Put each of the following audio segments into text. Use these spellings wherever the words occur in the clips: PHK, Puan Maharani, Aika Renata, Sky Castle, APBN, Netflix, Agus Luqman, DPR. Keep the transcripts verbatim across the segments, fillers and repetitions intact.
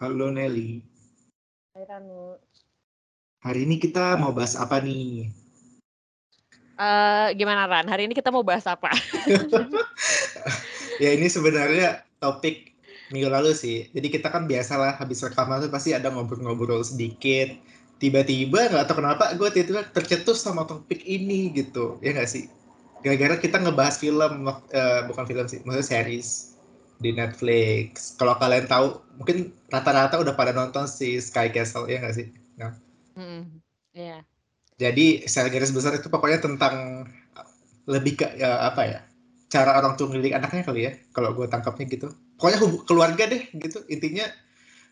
Halo Nelly. Hai Ranu. Hari ini kita mau bahas apa nih? Uh, gimana Ran? Hari ini kita mau bahas apa? Ya ini sebenarnya topik minggu lalu sih. Jadi kita kan biasalah habis rekaman tuh pasti ada ngobrol-ngobrol sedikit. Tiba-tiba nggak tahu kenapa gue tiba-tiba tercetus sama topik ini gitu. Ya nggak sih? Gara-gara kita ngebahas film, uh, bukan film sih, maksudnya series di Netflix. Kalau kalian tahu, mungkin rata-rata udah pada nonton si Sky Castle, ya nggak sih? Nah. Mm-hmm. Yeah. Jadi secara garis besar itu pokoknya tentang lebih ke ya, apa ya? Cara orang tua mendidik anaknya kali ya, kalau gue tangkapnya gitu. Pokoknya hub- keluarga deh, gitu. Intinya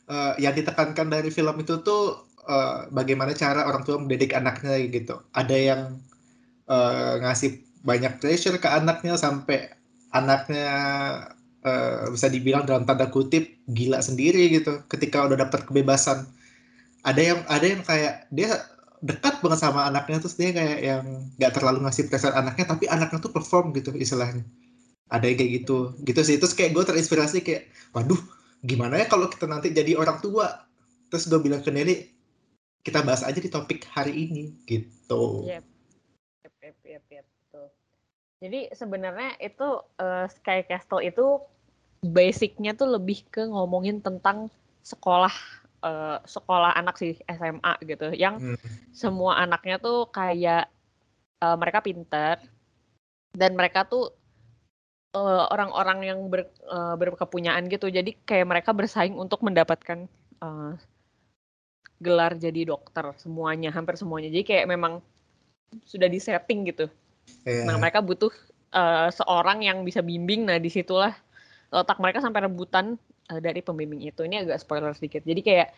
uh, yang ditekankan dari film itu tuh uh, bagaimana cara orang tua mendidik anaknya gitu. Ada yang uh, ngasih banyak pressure ke anaknya sampai anaknya Uh, bisa dibilang dalam tanda kutip gila sendiri gitu ketika udah dapat kebebasan. Ada yang ada yang kayak dia dekat banget sama anaknya, terus dia kayak yang nggak terlalu ngasih pressure anaknya tapi anaknya tuh perform gitu, istilahnya ada yang kayak gitu gitu sih. Terus kayak gue terinspirasi, kayak waduh gimana ya kalau kita nanti jadi orang tua. Terus gue bilang ke Nelly kita bahas aja di topik hari ini gitu. Yep. Yep, yep, yep, yep. Jadi sebenarnya itu uh, Sky Castle itu basicnya tuh lebih ke ngomongin tentang sekolah uh, sekolah anak sih, S M A gitu, yang hmm. semua anaknya tuh kayak uh, mereka pintar dan mereka tuh uh, orang-orang yang ber, uh, berkepunyaan gitu. Jadi kayak mereka bersaing untuk mendapatkan uh, gelar jadi dokter semuanya, hampir semuanya. Jadi kayak memang sudah disetting gitu. Yeah. Nah mereka butuh uh, seorang yang bisa bimbing. Nah disitulah letak mereka sampai rebutan uh, dari pembimbing itu. Ini agak spoiler sedikit. Jadi kayak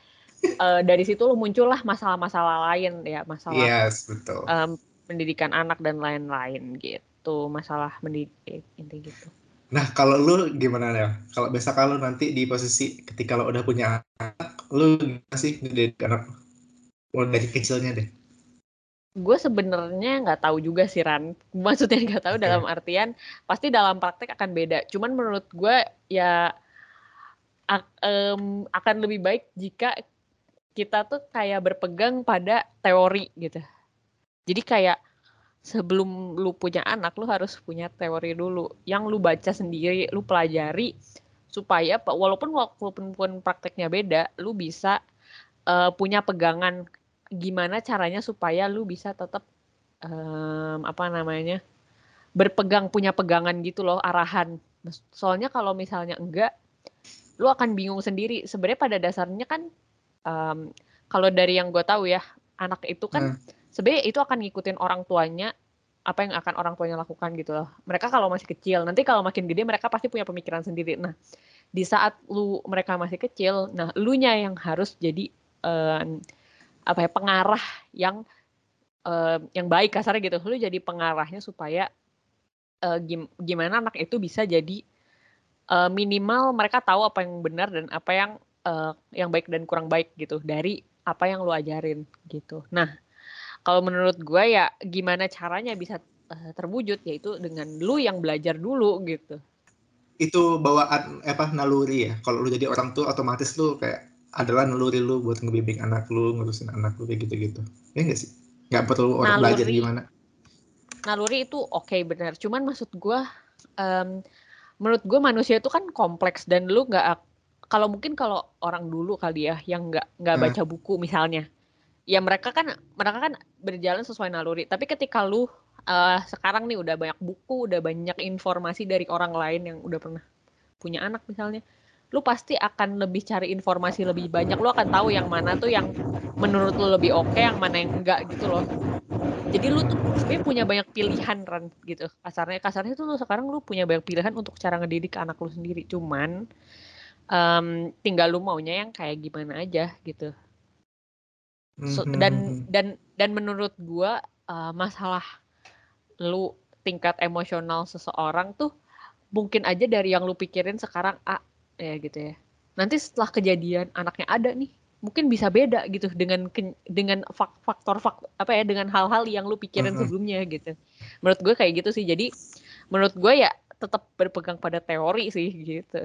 uh, dari situ lo muncullah masalah-masalah lain ya, masalah yes, betul. Um, pendidikan anak dan lain-lain gitu, masalah mendidik inti gitu. Nah kalau lo gimana ya? Kalau biasa kalau nanti di posisi ketika lo udah punya anak, lo gimana sih mendidik anak lo dari kecilnya deh? Gue sebenarnya nggak tahu juga sih Ran, maksudnya nggak tahu okay. Dalam artian pasti dalam praktek akan beda. Cuman menurut gue ya a- um, akan lebih baik jika kita tuh kayak berpegang pada teori gitu. Jadi kayak sebelum lu punya anak lu harus punya teori dulu yang lu baca sendiri, lu pelajari supaya walaupun walaupun prakteknya beda, lu bisa uh, punya pegangan. Gimana caranya supaya lu bisa tetap um, apa namanya berpegang punya pegangan gitu loh, arahan. Soalnya kalau misalnya enggak, lu akan bingung sendiri. Sebenarnya pada dasarnya kan um, kalau dari yang gue tahu ya, anak itu kan hmm. sebenarnya itu akan ngikutin orang tuanya, apa yang akan orang tuanya lakukan gitu loh. Mereka kalau masih kecil, nanti kalau makin gede mereka pasti punya pemikiran sendiri. Nah di saat lu mereka masih kecil, nah lu nya yang harus jadi um, apa ya, pengarah yang uh, yang baik kasarnya gitu. Lu jadi pengarahnya supaya uh, gim- gimana anak itu bisa jadi uh, minimal mereka tahu apa yang benar dan apa yang uh, yang baik dan kurang baik gitu dari apa yang lu ajarin gitu. Nah, kalau menurut gue ya gimana caranya bisa uh, terwujud yaitu dengan lu yang belajar dulu gitu. Itu bawaan apa naluri ya. Kalau lu jadi orang tua otomatis lu kayak adalah naluri lu buat ngebimbing anak lu, ngurusin anak lu kayak gitu-gitu. Ya enggak sih? Enggak perlu orang naluri, belajar gimana. Naluri itu oke okay, benar. Cuman maksud gue, um, menurut gue manusia itu kan kompleks dan lu enggak, kalau mungkin kalau orang dulu kali ya yang enggak enggak baca hmm. buku misalnya. Ya mereka kan mereka kan berjalan sesuai naluri. Tapi ketika lu uh, sekarang nih udah banyak buku, udah banyak informasi dari orang lain yang udah pernah punya anak misalnya, lu pasti akan lebih cari informasi lebih banyak. Lu akan tahu yang mana tuh yang menurut lu lebih oke, okay, yang mana yang enggak gitu loh. Jadi lu tuh sebenarnya punya banyak pilihan Ran gitu. Kasarnya kasarnya tuh lu sekarang lu punya banyak pilihan untuk cara ngedidik anak lu sendiri. Cuman um, tinggal lu maunya yang kayak gimana aja gitu. So, mm-hmm. dan dan dan menurut gua uh, masalah lu tingkat emosional seseorang tuh mungkin aja dari yang lu pikirin sekarang A ya gitu ya. Nanti setelah kejadian anaknya ada nih, mungkin bisa beda gitu dengan dengan faktor faktor apa ya, dengan hal-hal yang lu pikirin uh-huh. sebelumnya gitu. Menurut gue kayak gitu sih. Jadi menurut gue ya tetap berpegang pada teori sih gitu.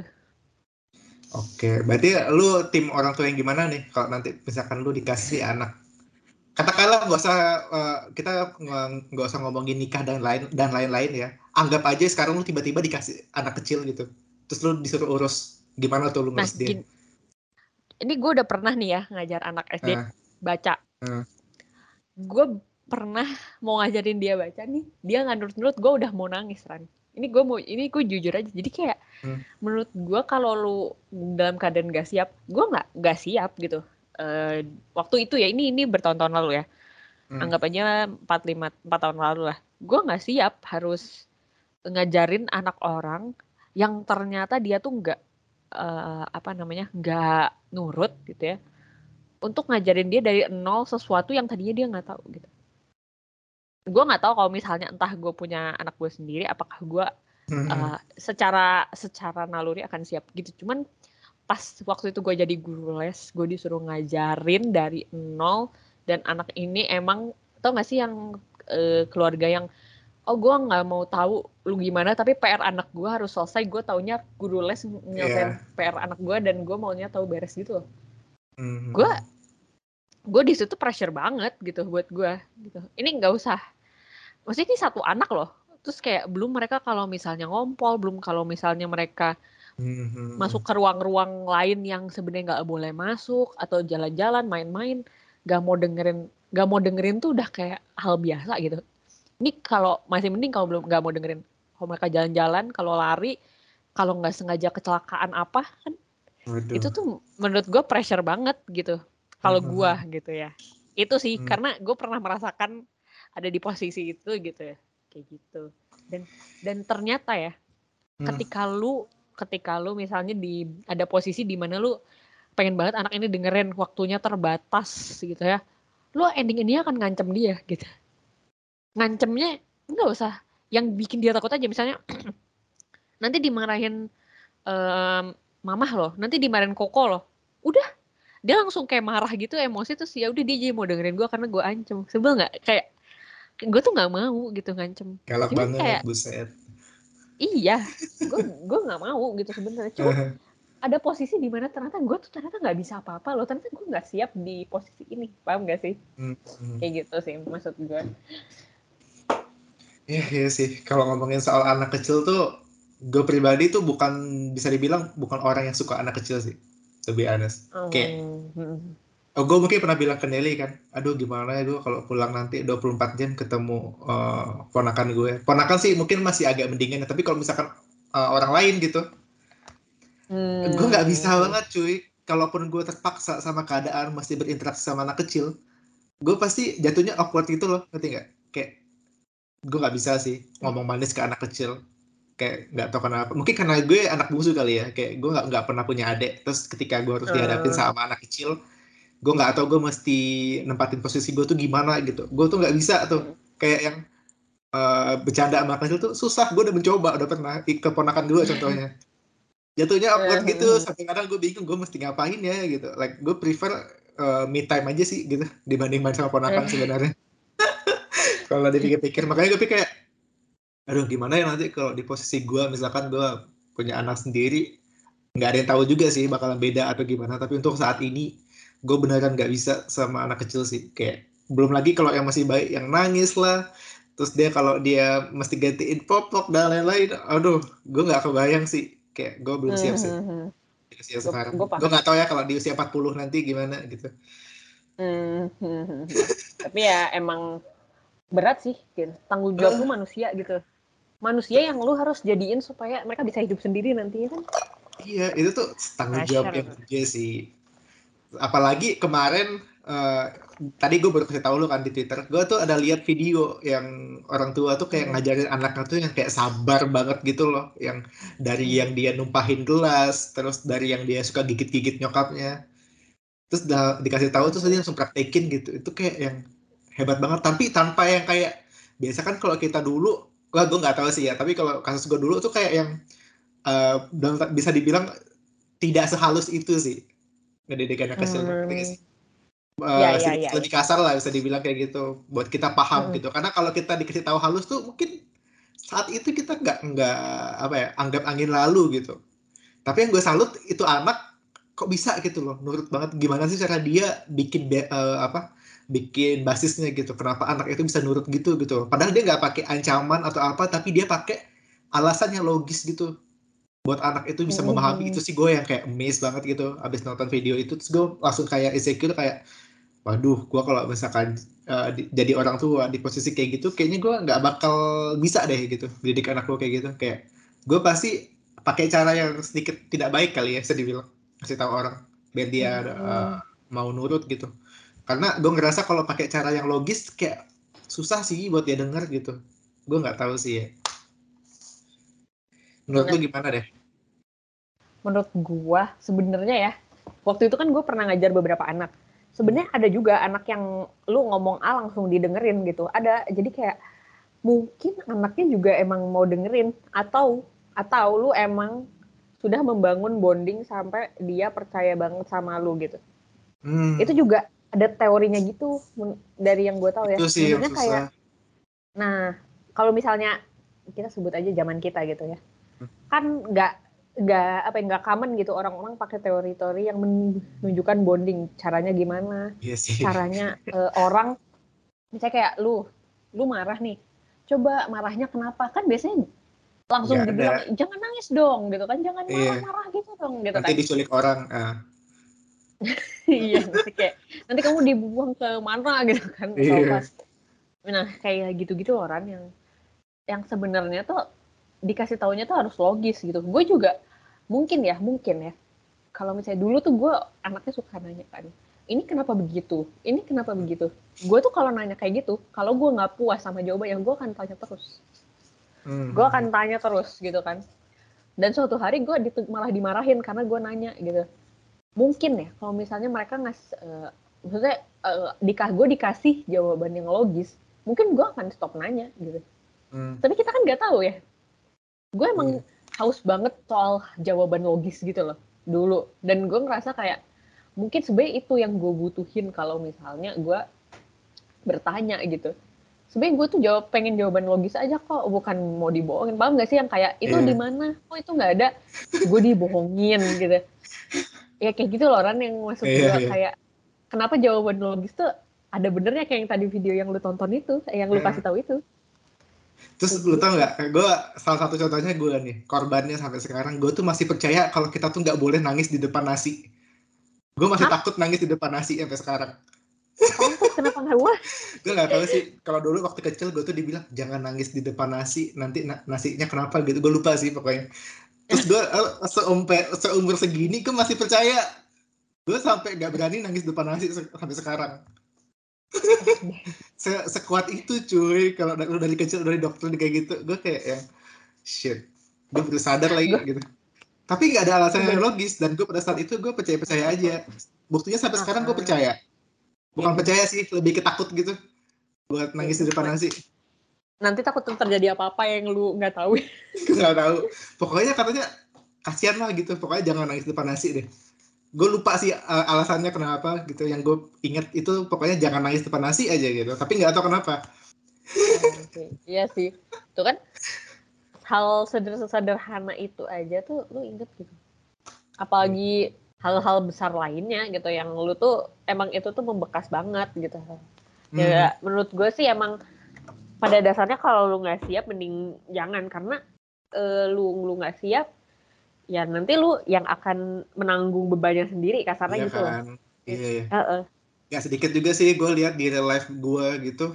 Oke, berarti lu tim orang tua yang gimana nih? Kalau nanti misalkan lu dikasih anak, katakanlah nggak usah uh, kita nggak usah ngomongin nikah dan lain dan lain-lain ya. Anggap aja sekarang lu tiba-tiba dikasih anak kecil gitu, terus lu disuruh urus, gimana tuh lu ngurus nah, dia? Gini. Ini gue udah pernah nih ya ngajar anak S D uh, baca. Uh. Gue pernah mau ngajarin dia baca nih, dia nggak nurut-nurut, gue udah mau nangis Ran. Ini gue mau, ini gue jujur aja. Jadi kayak hmm. menurut gue kalau lu dalam keadaan gak siap, gue nggak nggak siap gitu. E, waktu itu ya, ini ini bertahun-tahun lalu ya. Hmm. Anggap aja empat lima empat tahun lalu lah. Gue nggak siap harus ngajarin anak orang yang ternyata dia tuh nggak e, apa namanya nggak nurut gitu ya. Untuk ngajarin dia dari nol sesuatu yang tadinya dia nggak tahu gitu. Gue nggak tahu kalau misalnya entah gue punya anak gue sendiri apakah gue mm-hmm. uh, secara secara naluri akan siap gitu. Cuman pas waktu itu gue jadi guru les, gue disuruh ngajarin dari nol, dan anak ini emang tau nggak sih yang uh, keluarga yang oh gue nggak mau tahu lu gimana tapi P R anak gue harus selesai, gue taunya guru les nyelesain yeah. P R anak gue dan gue maunya tahu beres gitu loh. Mm-hmm. Gue gue di situ pressure banget gitu buat gue gitu. Ini nggak usah. Maksudnya ini satu anak loh, terus kayak belum mereka kalau misalnya ngompol, belum kalau misalnya mereka mm-hmm. masuk ke ruang-ruang lain yang sebenarnya nggak boleh masuk, atau jalan-jalan, main-main, nggak mau dengerin, nggak mau dengerin tuh udah kayak hal biasa gitu. Ini kalau masih mending kalau belum nggak mau dengerin, kalau mereka jalan-jalan, kalau lari, kalau nggak sengaja kecelakaan apa kan, Aduh. Itu tuh menurut gue pressure banget gitu. Kalau mm-hmm. gue gitu ya, itu sih mm. karena gue pernah merasakan ada di posisi itu gitu ya, kayak gitu. Dan dan ternyata ya, hmm. ketika lu ketika lu misalnya di ada posisi di mana lu pengen banget anak ini dengerin, waktunya terbatas gitu ya, lu ending ini akan ngancem dia gitu. Ngancemnya nggak usah yang bikin dia takut aja, misalnya nanti dimarahin um, mamah loh, nanti dimarahin koko loh, udah. Dia langsung kayak marah gitu, emosi, terus ya udah dia jadi mau dengerin gue karena gue ancam. Sebel nggak? Kayak gue tuh nggak mau gitu ngancem. Galak banget kayak, buset. Iya, gue gue nggak mau gitu sebenarnya. Cuma ada posisi di mana ternyata gue tuh ternyata nggak bisa apa-apa loh. Ternyata gue nggak siap di posisi ini, paham nggak sih? Mm-hmm. Kayak gitu sih maksud gue. Iya iya sih. Kalau ngomongin soal anak kecil tuh, gue pribadi tuh bukan bisa dibilang bukan orang yang suka anak kecil sih. To be honest, oh. kayak, oh gue mungkin pernah bilang ke Nelly kan, aduh gimana ya gue kalau pulang nanti dua puluh empat jam ketemu uh, ponakan gue. Ponakan sih mungkin masih agak mendingan, tapi kalau misalkan uh, orang lain gitu, hmm. gue nggak bisa banget cuy. Kalaupun gue terpaksa sama keadaan masih berinteraksi sama anak kecil, gue pasti jatuhnya awkward gitu loh, ngerti nggak? Kayak gue nggak bisa sih ngomong manis ke anak kecil. Kayak nggak tau kenapa, mungkin karena gue anak bungsu kali ya, kayak gue nggak nggak pernah punya adik, terus ketika gue harus dihadapin uh. sama anak kecil, gue nggak tau gue mesti nempatin posisi gue tuh gimana gitu, gue tuh nggak bisa tuh, kayak yang uh, bercanda sama anak kecil tuh susah, gue udah mencoba, udah pernah keponakan dulu contohnya, jatuhnya awkward uh. gitu, sampai kadang gue bingung gue mesti ngapain ya gitu, like gue prefer uh, me time aja sih gitu, dibanding main sama ponakan uh. sebenarnya, kalau dipikir-pikir, makanya gue pikir kayak aduh gimana ya nanti kalau di posisi gue misalkan gue punya anak sendiri, nggak ada yang tahu juga sih bakalan beda atau gimana, tapi untuk saat ini gue beneran nggak bisa sama anak kecil sih. Kayak belum lagi kalau yang masih baik yang nangis lah, terus dia kalau dia mesti gantiin popok dan lain-lain, aduh gue nggak kebayang sih, kayak gue belum siap sih di usia sekarang. Gue nggak tahu ya kalau di usia empat puluh nanti gimana gitu. Tapi ya emang berat sih tanggung jawab lu manusia gitu, manusia yang lu harus jadiin supaya mereka bisa hidup sendiri nantinya kan. Iya, itu tuh tanggung jawab yang gede sih. Apalagi kemarin uh, tadi gue baru kasih tahu lu kan di Twitter, gue tuh ada lihat video yang orang tua tuh kayak hmm. ngajarin anaknya tuh yang kayak sabar banget gitu loh, yang dari hmm. yang dia numpahin gelas, terus dari yang dia suka gigit-gigit nyokapnya, terus dah, dikasih tahu terus dia langsung praktekin gitu. Itu kayak yang hebat banget, tapi tanpa yang kayak biasa kan kalau kita dulu. Wah, gue nggak tahu sih ya, tapi kalau kasus gue dulu tuh kayak yang uh, bisa dibilang tidak sehalus itu sih ngedidik anak kecil, hmm. uh, ya, ya, ya, lebih kasar lah bisa dibilang kayak gitu buat kita paham hmm. gitu. Karena kalau kita dikasih tahu halus tuh mungkin saat itu kita nggak nggak apa ya anggap angin lalu gitu. Tapi yang gue salut itu anak kok bisa gitu loh, nurut banget. Gimana sih cara dia bikin uh, apa bikin basisnya gitu, kenapa anak itu bisa nurut gitu gitu. Padahal dia nggak pakai ancaman atau apa, tapi dia pakai alasan yang logis gitu. Buat anak itu bisa memahami, itu sih gue yang kayak amazed banget gitu. Abis nonton video itu, terus gue langsung kayak insecure, kayak, waduh, gue kalau misalkan uh, di, jadi orang tua di posisi kayak gitu, kayaknya gue nggak bakal bisa deh gitu, didik anak gue kayak gitu. Kayak, gue pasti pakai cara yang sedikit tidak baik kali ya, bisa dibilang. Kasih tahu orang, biar dia uh, mau nurut gitu. Karena gue ngerasa kalau pakai cara yang logis, kayak susah sih buat dia denger gitu. Gue nggak tahu sih ya. Menurut lu gimana deh? Menurut gue sebenarnya ya, waktu itu kan gue pernah ngajar beberapa anak. Sebenarnya ada juga anak yang lu ngomong A langsung didengerin gitu. Ada, jadi kayak mungkin anaknya juga emang mau dengerin, atau atau lu emang sudah membangun bonding sampai dia percaya banget sama lu gitu. Hmm. Itu juga ada teorinya gitu dari yang gue tahu ya. Itu sih yang susah. Kayak, nah, kalau misalnya kita sebut aja zaman kita gitu ya. Kan nggak nggak apa nggak common gitu orang-orang pakai teori-teori yang menunjukkan bonding, caranya gimana, yes, yes. caranya uh, orang misalnya kayak lu lu marah nih, coba marahnya kenapa, kan biasanya langsung ya, dibilang ada. Jangan nangis dong gitu kan, jangan marah-marah yeah. gitu dong gitu, nanti kan diculik orang uh. Iya nanti kayak nanti kamu dibuang ke mana gitu kan yeah. Nah kayak gitu-gitu orang yang yang sebenarnya tuh dikasih taunya tuh harus logis gitu. Gue juga mungkin ya, mungkin ya. Kalau misalnya dulu tuh gue anaknya suka nanya kan, ini kenapa begitu? Ini kenapa begitu? Gue tuh kalau nanya kayak gitu, kalau gue nggak puas sama jawabannya, gue akan tanya terus. Hmm. Gue akan tanya terus gitu kan. Dan suatu hari gue ditu- malah dimarahin karena gue nanya gitu. Mungkin ya, kalau misalnya mereka ngas, uh, maksudnya uh, dikah gue dikasih jawaban yang logis, mungkin gue akan stop nanya gitu. Hmm. Tapi kita kan nggak tahu ya. Gue emang haus banget soal jawaban logis gitu loh dulu. Dan gue ngerasa kayak mungkin sebenarnya itu yang gue butuhin kalau misalnya gue bertanya gitu. Sebenarnya gue tuh jawab, pengen jawaban logis aja kok, bukan mau dibohongin. Paham gak sih yang kayak itu yeah. di mana? Oh itu nggak ada. Gue dibohongin gitu. Ya kayak gitu loh Ran yang masuk yeah, gue yeah. kayak kenapa jawaban logis tuh ada benernya kayak yang tadi video yang lu tonton itu, yang lu yeah. kasih tahu itu. Terus lu tau gak, gue salah satu contohnya gue nih, korbannya sampai sekarang, gue tuh masih percaya kalau kita tuh gak boleh nangis di depan nasi. Gue masih Hah? takut nangis di depan nasi sampai sekarang. Kamu kenapa gak boleh? Gue gak tahu sih, kalau dulu waktu kecil gue tuh dibilang, jangan nangis di depan nasi, nanti na- nasinya kenapa gitu, gue lupa sih pokoknya. Terus gue seumpe, seumur segini, gue masih percaya. Gue sampai gak berani nangis di depan nasi se- sampai sekarang. Se- sekuat itu cuy, kalau lu dari kecil dari dokter kayak gitu, gue kayak yang shit, gue baru sadar lagi gitu. Tapi nggak ada alasan yang logis dan gue pada saat itu gue percaya percaya aja. Buktinya sampai sekarang gue percaya, bukan percaya sih, lebih ketakut gitu buat nangis di depan nasi. Nanti takut terjadi apa-apa yang lu nggak tahu. Nggak tahu. Pokoknya katanya kasihan lah gitu, pokoknya jangan nangis di depan nasi deh. Gue lupa sih uh, alasannya kenapa gitu. Yang gue inget itu pokoknya jangan nangis depan nasi aja gitu. Tapi gak tahu kenapa. Okay. Iya sih. Itu kan hal sederhana itu aja tuh lu inget gitu. Apalagi hal-hal besar lainnya gitu. Yang lu tuh emang itu tuh membekas banget gitu. Ya hmm. menurut gue sih emang pada dasarnya kalau lu gak siap mending jangan. Karena uh, lu, lu gak siap ya nanti lu yang akan menanggung bebannya sendiri kasarnya ya gitu kan. Iya iya. Uh-uh. Gak sedikit juga sih gue lihat di real life gue gitu.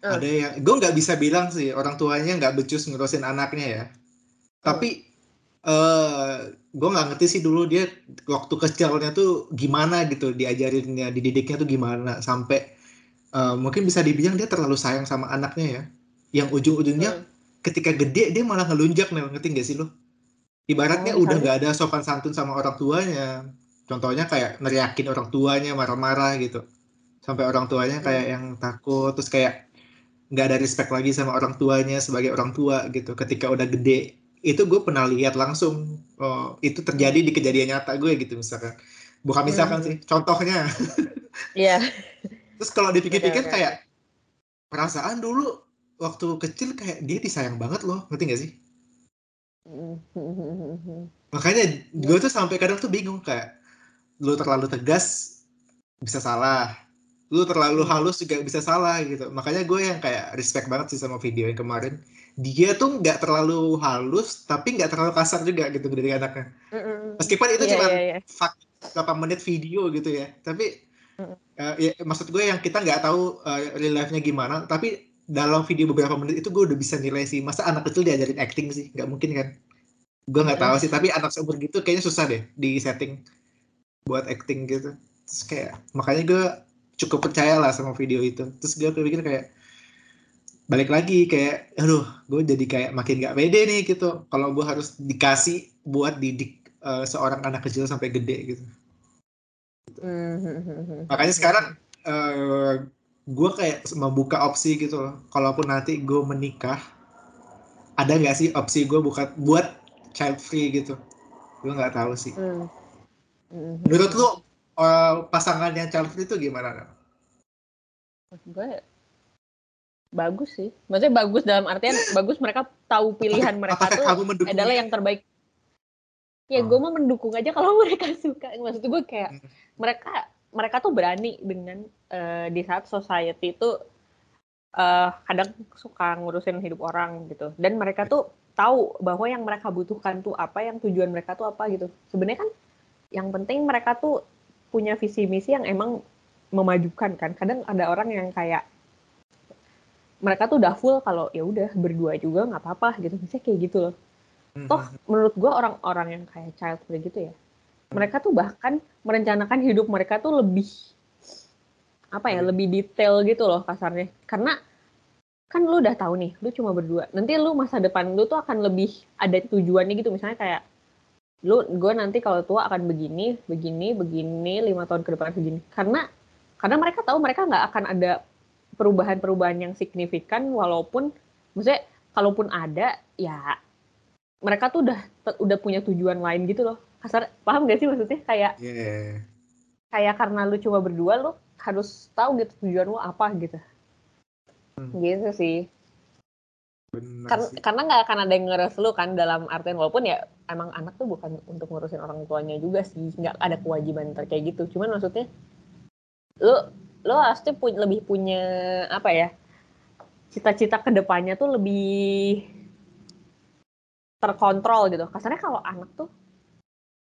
Uh. Ada yang gue nggak bisa bilang sih orang tuanya nggak becus ngurusin anaknya ya. Tapi uh. uh, gue nggak ngerti sih dulu dia waktu kecilnya tuh gimana gitu diajarinnya, dididiknya tuh gimana sampai uh, mungkin bisa dibilang dia terlalu sayang sama anaknya ya. Yang ujung-ujungnya uh. ketika gede dia malah ngelunjak nih, ngerti nggak sih lo? Ibaratnya oh, udah nggak ada sopan santun sama orang tuanya. Contohnya kayak neriakin orang tuanya, marah-marah gitu. Sampai orang tuanya kayak hmm. yang takut, terus kayak nggak ada respect lagi sama orang tuanya sebagai orang tua gitu. Ketika udah gede, itu gue pernah lihat langsung. Oh, itu terjadi di kejadian nyata gue gitu misalkan. Bukan misalkan hmm. sih, contohnya. Iya. Terus kalau dipikir-pikir okay, okay. kayak perasaan dulu waktu kecil kayak dia disayang banget loh, ngerti nggak sih? Makanya gue tuh sampai kadang tuh bingung kayak, lu terlalu tegas bisa salah, lu terlalu halus juga bisa salah gitu. Makanya gue yang kayak respect banget sih sama video yang kemarin. Dia tuh nggak terlalu halus tapi nggak terlalu kasar juga gitu dari anaknya. Mm-mm. Meskipun itu yeah, cuma yeah, yeah. delapan menit video gitu ya. Tapi uh, ya, maksud gue yang kita nggak tahu uh, real life-nya gimana. Tapi dalam video beberapa menit itu gue udah bisa nilai sih. Masa anak kecil diajarin acting sih? Nggak mungkin kan? Gue nggak tahu sih. Tapi anak seumur gitu kayaknya susah deh di setting buat acting gitu. Terus kayak makanya gue cukup percaya lah sama video itu. Terus gue pikir kayak balik lagi kayak, aduh, gue jadi kayak makin gak pede nih gitu. Kalau gue harus dikasih buat didik uh, seorang anak kecil sampai gede gitu. Mm-hmm. Makanya sekarang uh, gue kayak membuka opsi gitu loh. Kalaupun nanti gue menikah, ada nggak sih opsi gue buka buat child free gitu? Gue nggak tahu sih. Mm-hmm. Menurut lu? Uh, pasangan yang child free itu gimana? Gue bagus sih, maksudnya bagus dalam artian bagus mereka tahu pilihan mereka tuh adalah yang terbaik. Ya oh. Gue mau mendukung aja kalau mereka suka. Maksud gue kayak hmm. mereka mereka tuh berani dengan uh, di saat society itu uh, kadang suka ngurusin hidup orang gitu. Dan mereka tuh tahu bahwa yang mereka butuhkan tuh apa, yang tujuan mereka tuh apa gitu. Sebenarnya kan yang penting mereka tuh punya visi misi yang emang memajukan kan. Kadang ada orang yang kayak mereka tuh udah full kalau ya udah berdua juga nggak apa-apa gitu, misalnya kayak gitu loh. Mm-hmm. Toh menurut gue orang-orang yang kayak child free gitu ya, mereka tuh bahkan merencanakan hidup mereka tuh lebih apa ya, lebih detail gitu loh kasarnya. Karena kan lu udah tahu nih, lu cuma berdua. Nanti lu masa depan lu tuh akan lebih ada tujuannya gitu, misalnya kayak lu, gue nanti kalau tua akan begini, begini, begini, lima tahun ke depan begini. Karena, karena mereka tahu mereka nggak akan ada perubahan-perubahan yang signifikan, walaupun, maksudnya, kalaupun ada, ya mereka tuh udah, udah punya tujuan lain gitu loh. Kasar, paham gak sih maksudnya? Kayak, yeah. kayak karena lu cuma berdua, lu harus tahu gitu tujuan lu apa gitu. Hmm. Gitu sih. Bener karena sih. Karena nggak akan ada yang ngeres lu kan, dalam artian walaupun ya emang anak tuh bukan untuk ngurusin orang tuanya juga sih, nggak ada kewajiban ter kayak gitu, cuman maksudnya lu lu pasti pu- lebih punya apa ya, cita-cita kedepannya tuh lebih terkontrol gitu. Kasarnya kalau anak tuh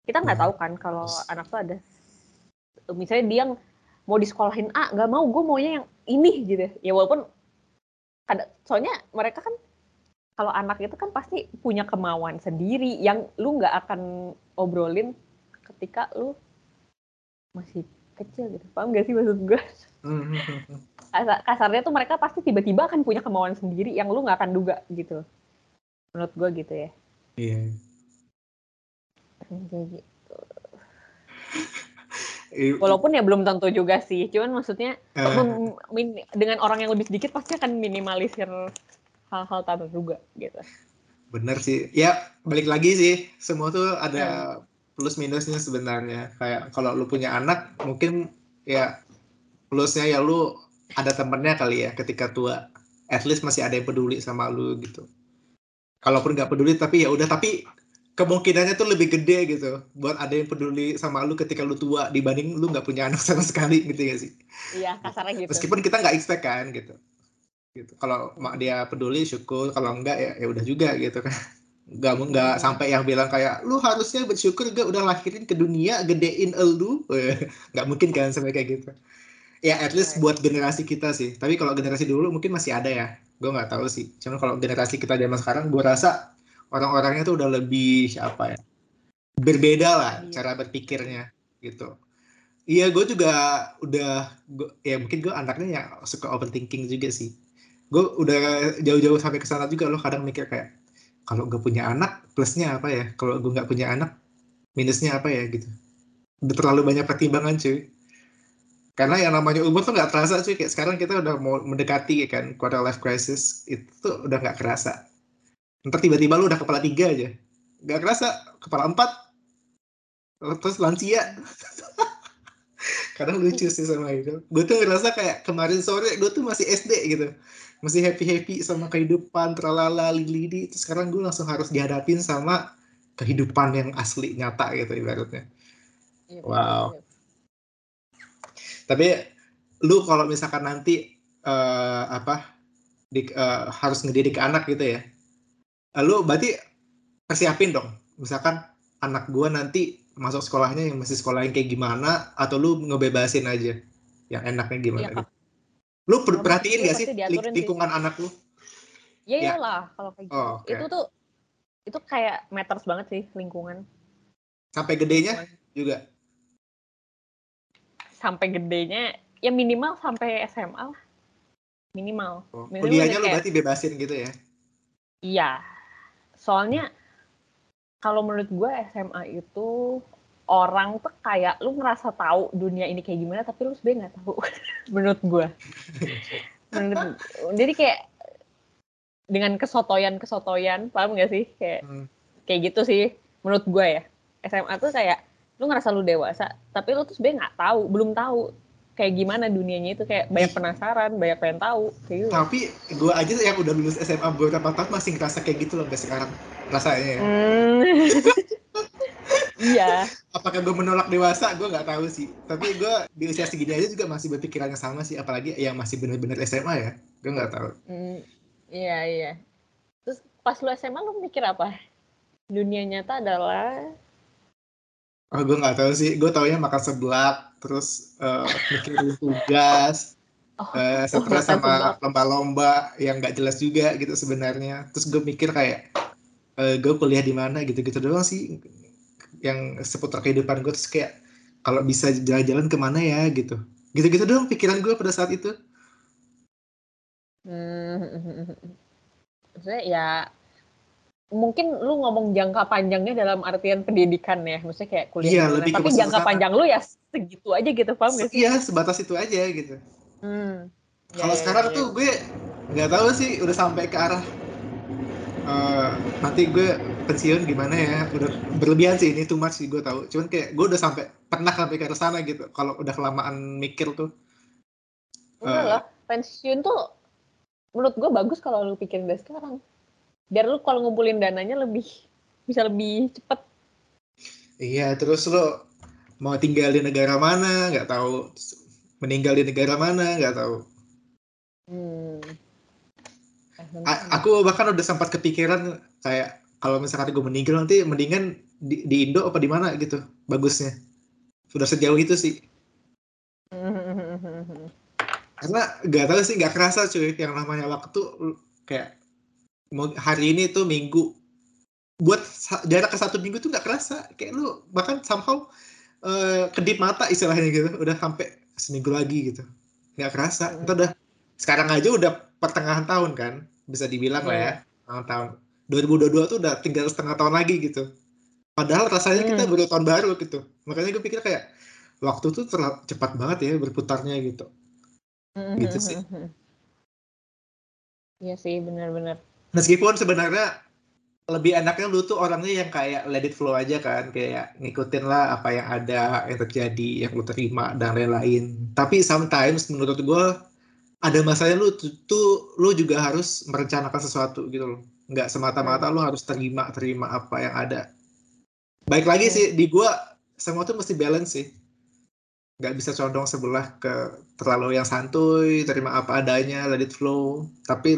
kita nggak tahu kan, kalau anak tuh ada misalnya dia yang mau disekolahin A, nggak mau, gue maunya yang ini gitu ya, walaupun ada, soalnya mereka kan kalau anak itu kan pasti punya kemauan sendiri yang lu nggak akan obrolin ketika lu masih kecil gitu. Paham nggak sih maksud gue? Kasarnya tuh mereka pasti tiba-tiba akan punya kemauan sendiri yang lu nggak akan duga gitu. Menurut gue gitu ya. Iya. Gitu. Walaupun ya belum tentu juga sih, cuman maksudnya uh, mem- min- dengan orang yang lebih sedikit pasti akan minimalisir hal-hal tak terduga gitu. Bener sih, ya balik lagi sih, semua tuh ada hmm. plus minusnya sebenarnya. Kayak kalau lu punya anak, mungkin ya plusnya ya lu ada temennya kali ya ketika tua. At least masih ada yang peduli sama lu gitu. Kalaupun nggak peduli, tapi ya udah, tapi kemungkinannya tuh lebih gede gitu buat ada yang peduli sama lu ketika lu tua dibanding lu nggak punya anak sama sekali gitu ya sih. Iya, kasarnya gitu. Meskipun kita nggak expect kan gitu. Gitu. Kalau mak dia peduli syukur, kalau enggak ya ya udah juga gitu kan. Nggak nggak hmm. sampai yang bilang kayak lu harusnya bersyukur juga udah lahirin ke dunia, gedein elu. Nggak mungkin kan sampai kayak gitu. Ya at least buat generasi kita sih. Tapi kalau generasi dulu mungkin masih ada ya. Gue nggak tahu sih. Cuman kalau generasi kita zaman sekarang, gue rasa orang-orangnya tuh udah lebih apa ya, berbeda lah iya. cara berpikirnya gitu. Iya, gue juga udah gua, ya mungkin gue anaknya yang suka overthinking juga sih. Gue udah jauh-jauh sampai kesana juga loh, kadang mikir kayak kalau gue punya anak plusnya apa ya, kalau gue nggak punya anak minusnya apa ya gitu. Udah terlalu banyak pertimbangan cuy. Karena yang namanya umur tuh nggak terasa cuy. Kayak sekarang kita udah mau mendekati kan quarter life crisis, itu tuh udah nggak kerasa. Ntar tiba-tiba lu udah kepala tiga aja. Gak kerasa, kepala empat. Terus lansia. Kadang lucu sih sama itu. Gue tuh ngerasa kayak kemarin sore gue tuh masih S D gitu. Masih happy-happy sama kehidupan, tralala, lili-lili. Terus sekarang gue langsung harus dihadapin sama kehidupan yang asli nyata gitu ibaratnya. Ya, wow. Ya. Tapi lu kalau misalkan nanti uh, apa di, uh, harus ngedidik anak gitu ya, lu berarti persiapin dong. Misalkan anak gua nanti masuk sekolahnya yang masih sekolah yang kayak gimana, atau lu ngebebasin aja yang enaknya gimana? Ya, gitu. Lu per- perhatiin gak sih lingkungan sih. Anak lu? Ya iyalah ya. Kalau kayak gitu. Oh, okay. Itu tuh itu kayak matters banget sih lingkungan. Sampai gedenya lingkungan. Juga. Sampai gedenya ya minimal sampai S M A lah. Minimal. Oh. Minimal kuliahnya lu kayak, berarti bebasin gitu ya? Iya. Soalnya kalau menurut gue S M A itu orang tuh kayak lu ngerasa tahu dunia ini kayak gimana, tapi lu sebenarnya nggak tahu. Menurut gue. Menurut, jadi kayak dengan kesotoyan-kesotoyan, paham nggak sih? Kayak hmm. kayak gitu sih menurut gue ya. S M A tuh kayak lu ngerasa lu dewasa, tapi lu tuh sebenarnya nggak tahu, belum tahu kayak gimana dunianya itu, kayak banyak penasaran, banyak pengen tahu. Kayak gitu. Tapi gue aja yang udah lulus S M A beberapa tahun masih ngerasa kayak gitu loh sampai sekarang rasanya. Ya. Hmm. Iya. Apakah gue menolak dewasa? Gue nggak tahu sih. Tapi gue di usia segini aja juga masih berpikirannya sama sih, apalagi yang masih benar-benar S M A ya. Gue nggak tahu. Mm, iya iya. Terus pas lu S M A lu mikir apa? Dunia nyata adalah? Oh gue nggak tahu sih. Gue taunya makan seblak, terus uh, mikirin tugas, oh, uh, stres oh, sama lomba-lomba yang nggak jelas juga gitu sebenarnya. Terus gue mikir kayak uh, gue kuliah di mana gitu-gitu doang sih. Yang seputar kehidupan gue, terus kayak kalau bisa jalan-jalan kemana ya gitu, gitu-gitu doang pikiran gue pada saat itu. Hmm, maksudnya ya mungkin lu ngomong jangka panjangnya dalam artian pendidikan ya, maksudnya kayak kuliah. Iya, lebih tapi jangka panjang lu ya segitu aja gitu, paham nggak sih? Iya, sebatas itu aja gitu. Hmm. Kalau ya, sekarang ya, tuh ya. Gue nggak tahu sih udah sampai ke arah uh, nanti gue pensiun gimana ya, udah berlebihan sih ini, too much sih gue tahu, cuman kayak gue udah sampai pernah sampai ke sana gitu kalau udah kelamaan mikir tuh. Enggak uh, lah, pensiun tuh menurut gue bagus kalau lu pikirin dari sekarang, biar lu kalau ngumpulin dananya lebih bisa lebih cepet. Iya, terus lu mau tinggal di negara mana nggak tahu, meninggal di negara mana nggak tahu. Hmm. A- aku bahkan udah sempat kepikiran kayak kalau misalkan gue meninggal nanti mendingan di, di Indo apa di mana gitu bagusnya. Sudah sejauh itu sih. Karena nggak tahu sih, nggak kerasa cuy yang namanya waktu kayak hari ini tuh minggu, buat jarak ke satu minggu tuh nggak kerasa. Kayak lu bahkan somehow uh, kedip mata istilahnya gitu, udah sampai seminggu lagi gitu, nggak kerasa. Itu udah sekarang aja udah pertengahan tahun kan, bisa dibilang lah ya pertengahan tahun. dua ribu dua puluh dua tuh udah tinggal setengah tahun lagi gitu. Padahal rasanya kita hmm. baru tahun baru gitu. Makanya gue pikir kayak waktu tuh terlalu cepat banget ya berputarnya gitu. Hmm. Gitu sih. Iya sih, benar-benar. Meskipun sebenarnya lebih enaknya lu tuh orangnya yang kayak let it flow aja kan, kayak ngikutin lah apa yang ada, yang terjadi, yang lu terima dan lain-lain. Tapi sometimes menurut gue ada masanya lu tuh lu juga harus merencanakan sesuatu gitu loh. Nggak semata-mata lu harus terima-terima apa yang ada. Baik lagi sih, di gue semua tuh mesti balance sih. Nggak bisa condong sebelah ke terlalu yang santuy, terima apa adanya, let it flow. Tapi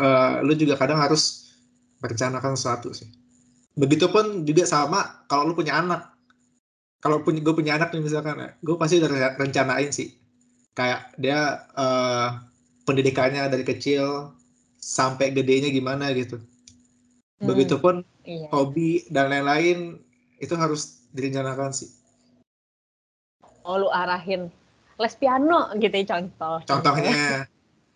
uh, lu juga kadang harus merencanakan sesuatu sih. Begitupun juga sama kalau lu punya anak. Kalau punya, gue punya anak nih misalkan, gue pasti udah rencanain sih. Kayak dia uh, pendidikannya dari kecil sampai gedenya gimana gitu. Begitupun hmm, iya. hobi dan lain-lain itu harus direncanakan sih. Oh, lu arahin les piano gitu ya, contoh. Contohnya.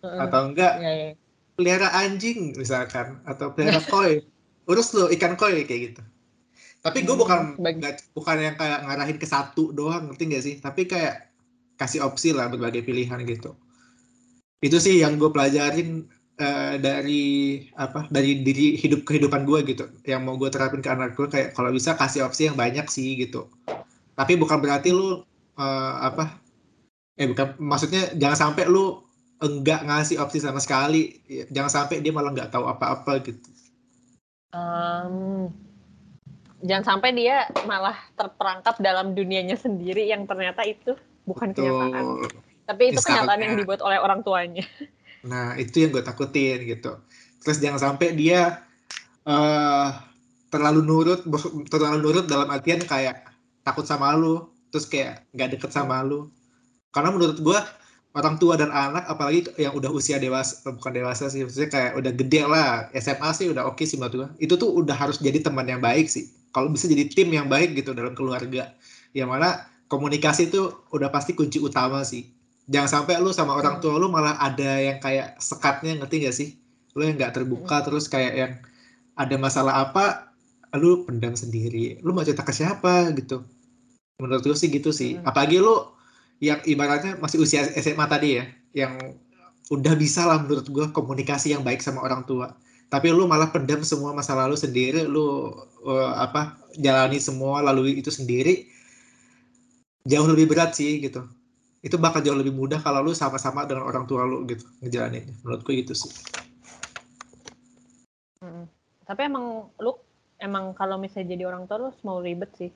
Atau enggak iya, iya. pelihara anjing misalkan, atau pelihara koi. Urus lu ikan koi kayak gitu. Tapi gue bukan hmm, gak, bukan yang kayak ngarahin ke satu doang, ngerti gak sih? Tapi kayak kasih opsi lah, berbagai pilihan gitu. Itu sih yang gue pelajarin Uh, dari apa dari diri hidup kehidupan gue gitu, yang mau gue terapin ke anak gue kayak kalau bisa kasih opsi yang banyak sih gitu. Tapi bukan berarti lu uh, apa eh bukan maksudnya jangan sampai lu enggak ngasih opsi sama sekali, jangan sampai dia malah nggak tahu apa-apa gitu. Um, Jangan sampai dia malah terperangkap dalam dunianya sendiri yang ternyata itu bukan Betul. kenyataan. Tapi itu Misalnya. kenyataan yang dibuat oleh orang tuanya. Nah, itu yang gue takutin gitu. Terus jangan sampai dia uh, terlalu nurut, terlalu nurut dalam artian kayak takut sama lu, terus kayak gak deket sama lu. Karena menurut gue, orang tua dan anak, apalagi yang udah usia dewasa, bukan dewasa sih, maksudnya kayak udah gede lah, S M A sih udah oke sih menurut gue. Itu tuh udah harus jadi teman yang baik sih. Kalau bisa jadi tim yang baik gitu dalam keluarga. Yang mana komunikasi itu udah pasti kunci utama sih. Jangan sampai lu sama orang tua lu malah ada yang kayak sekatnya, ngerti gak sih? Lu yang gak terbuka, terus kayak yang ada masalah apa, lu pendam sendiri. Lu mau cerita ke siapa gitu. Menurut gue sih gitu sih. Apalagi lu yang ibaratnya masih usia S M A tadi ya. Yang udah bisa lah menurut gue komunikasi yang baik sama orang tua. Tapi lu malah pendam semua masa lalu sendiri, lu uh, apa jalani semua lalu itu sendiri, jauh lebih berat sih gitu. Itu bakal jauh lebih mudah kalau lu sama-sama dengan orang tua lu gitu ngejalaninnya. Menurutku gitu sih. Hmm. Tapi emang lu emang kalau misalnya jadi orang tua lu mau ribet sih.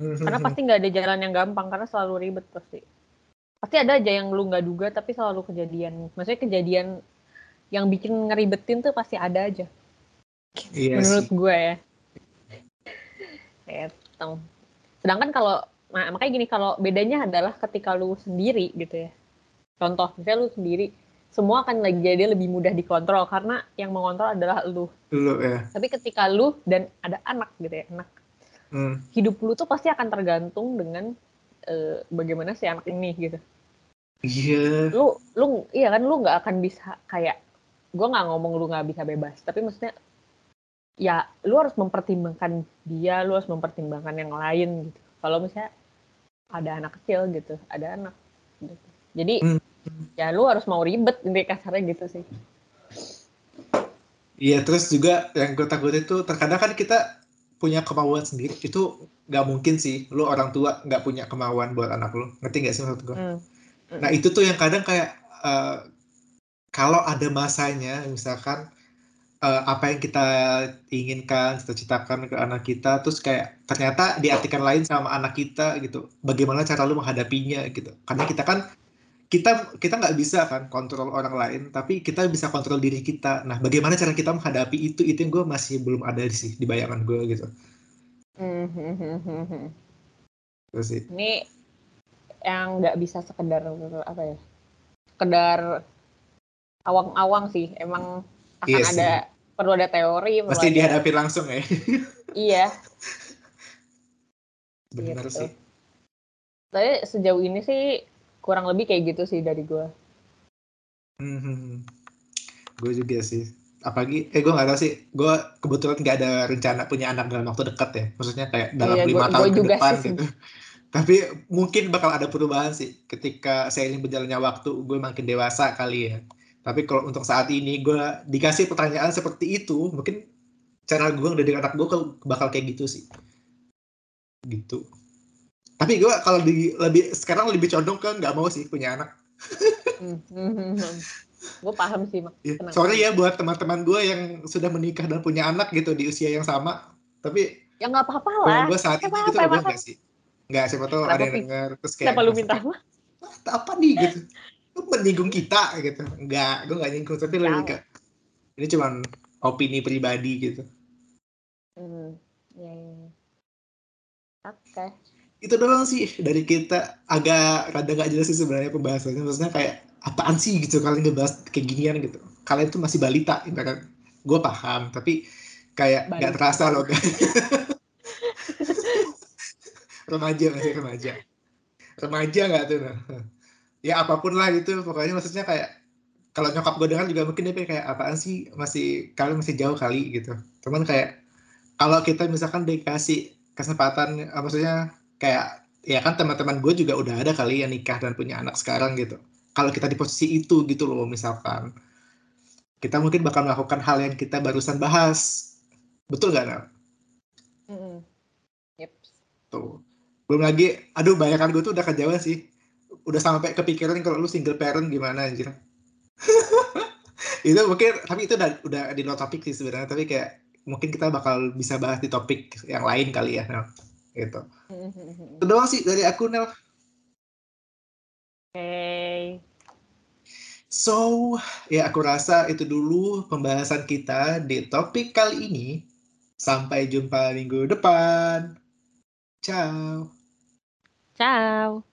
Karena pasti nggak ada jalan yang gampang, karena selalu ribet pasti. Pasti ada aja yang lu nggak duga tapi selalu kejadian. Maksudnya kejadian yang bikin ngeribetin tuh pasti ada aja. Iya Menurut sih. gue ya. Etong. Sedangkan kalau, nah, makanya gini, kalau bedanya adalah ketika lu sendiri gitu ya. Contoh, misalnya lu sendiri, semua akan lagi jadi lebih mudah dikontrol karena yang mengontrol adalah lu. Lu ya. Tapi ketika lu dan ada anak gitu ya, anak. Hmm. Hidup lu tuh pasti akan tergantung dengan e, bagaimana si anak ini gitu. Iya. Yeah. Lu, lu, iya kan lu nggak akan bisa kayak. Gue nggak ngomong lu nggak bisa bebas, tapi maksudnya ya lu harus mempertimbangkan dia, lu harus mempertimbangkan yang lain gitu. Kalau misalnya ada anak kecil gitu, ada anak gitu. Jadi hmm. ya lu harus mau ribet inti kasarnya gitu sih. Iya, terus juga yang gue takutin itu terkadang kan kita punya kemauan sendiri, itu nggak mungkin sih lu orang tua nggak punya kemauan buat anak lu, ngerti nggak sih maksud gue? Hmm. Hmm. Nah itu tuh yang kadang kayak uh, kalau ada masanya, misalkan uh, apa yang kita inginkan, cita-citakan ke anak kita, terus kayak ternyata diartikan lain sama anak kita gitu. Bagaimana cara lu menghadapinya gitu? Karena kita kan kita kita nggak bisa kan kontrol orang lain, tapi kita bisa kontrol diri kita. Nah, bagaimana cara kita menghadapi itu? Itu yang gue masih belum ada sih di bayangan gue gitu. Mm-hmm. Terus sih. Ini yang nggak bisa sekedar apa ya? Sekedar awang-awang sih, emang akan iya ada sih. Perlu ada teori. Pasti ada... dihadapi langsung ya. Iya. Benar gitu. Sih. Tapi sejauh ini sih kurang lebih kayak gitu sih dari gue. Hmm, gue juga sih. Apalagi, eh gue nggak tahu sih. Gue kebetulan nggak ada rencana punya anak dalam waktu dekat ya. Maksudnya kayak dalam lima iya, tahun ke depan sih. Gitu. Tapi mungkin bakal ada perubahan sih. Ketika seiring berjalannya waktu, gue makin dewasa kali ya. Tapi kalau untuk saat ini gue dikasih pertanyaan seperti itu, mungkin cara gue ngedidik anak gue bakal kayak gitu sih. Gitu. Tapi gue kalau di, lebih sekarang lebih condong ke nggak mau sih punya anak. Mm-hmm. Gue paham sih mak. Yeah. Sorry ya buat teman-teman gue yang sudah menikah dan punya anak gitu di usia yang sama. Tapi ya nggak apa-apa lah. Gue saat apa-apa, itu apa-apa. Gue nggak sih. Nggak siapa tahu ada yang dengar terus kayak. Kenapa lu minta apa? Apa nih gitu. Lu menyinggung kita gitu. Enggak, gue gak nyinggung, tapi lebih ke ini cuman opini pribadi gitu. Hmm, ya, ya. Oke. Okay. Itu doang sih dari kita, agak rada gak jelas sih sebenarnya pembahasannya, maksudnya kayak apaan sih gitu kalian ngebahas kayak ginian gitu. Kalian tuh masih balita, ibarat gue paham, tapi kayak balita. Gak terasa loh kan. Remaja masih remaja. Remaja gak tuh? Ya apapun lah gitu, pokoknya maksudnya kayak kalau nyokap gue dengar juga mungkin dia kayak apaan sih, masih kalian masih jauh kali gitu. Cuman kayak kalau kita misalkan dikasih kesempatan, maksudnya kayak ya kan teman-teman gue juga udah ada kali yang nikah dan punya anak sekarang gitu. Kalau kita di posisi itu gitu loh, misalkan kita mungkin bakal melakukan hal yang kita barusan bahas, betul nggak Nel? Mm-hmm. Yep. Tuh belum lagi, aduh bayangan gue tuh udah kejauhan sih. Udah sampai kepikiran kalau lu single parent gimana anjir. Itu mungkin, tapi itu udah, udah di luar topik sih sebenarnya, tapi kayak mungkin kita bakal bisa bahas di topik yang lain kali ya, Nel. Gitu. Itu doang sih dari aku, Nel. Hey. So, ya aku rasa itu dulu pembahasan kita di topik kali ini. Sampai jumpa minggu depan. Ciao. Ciao.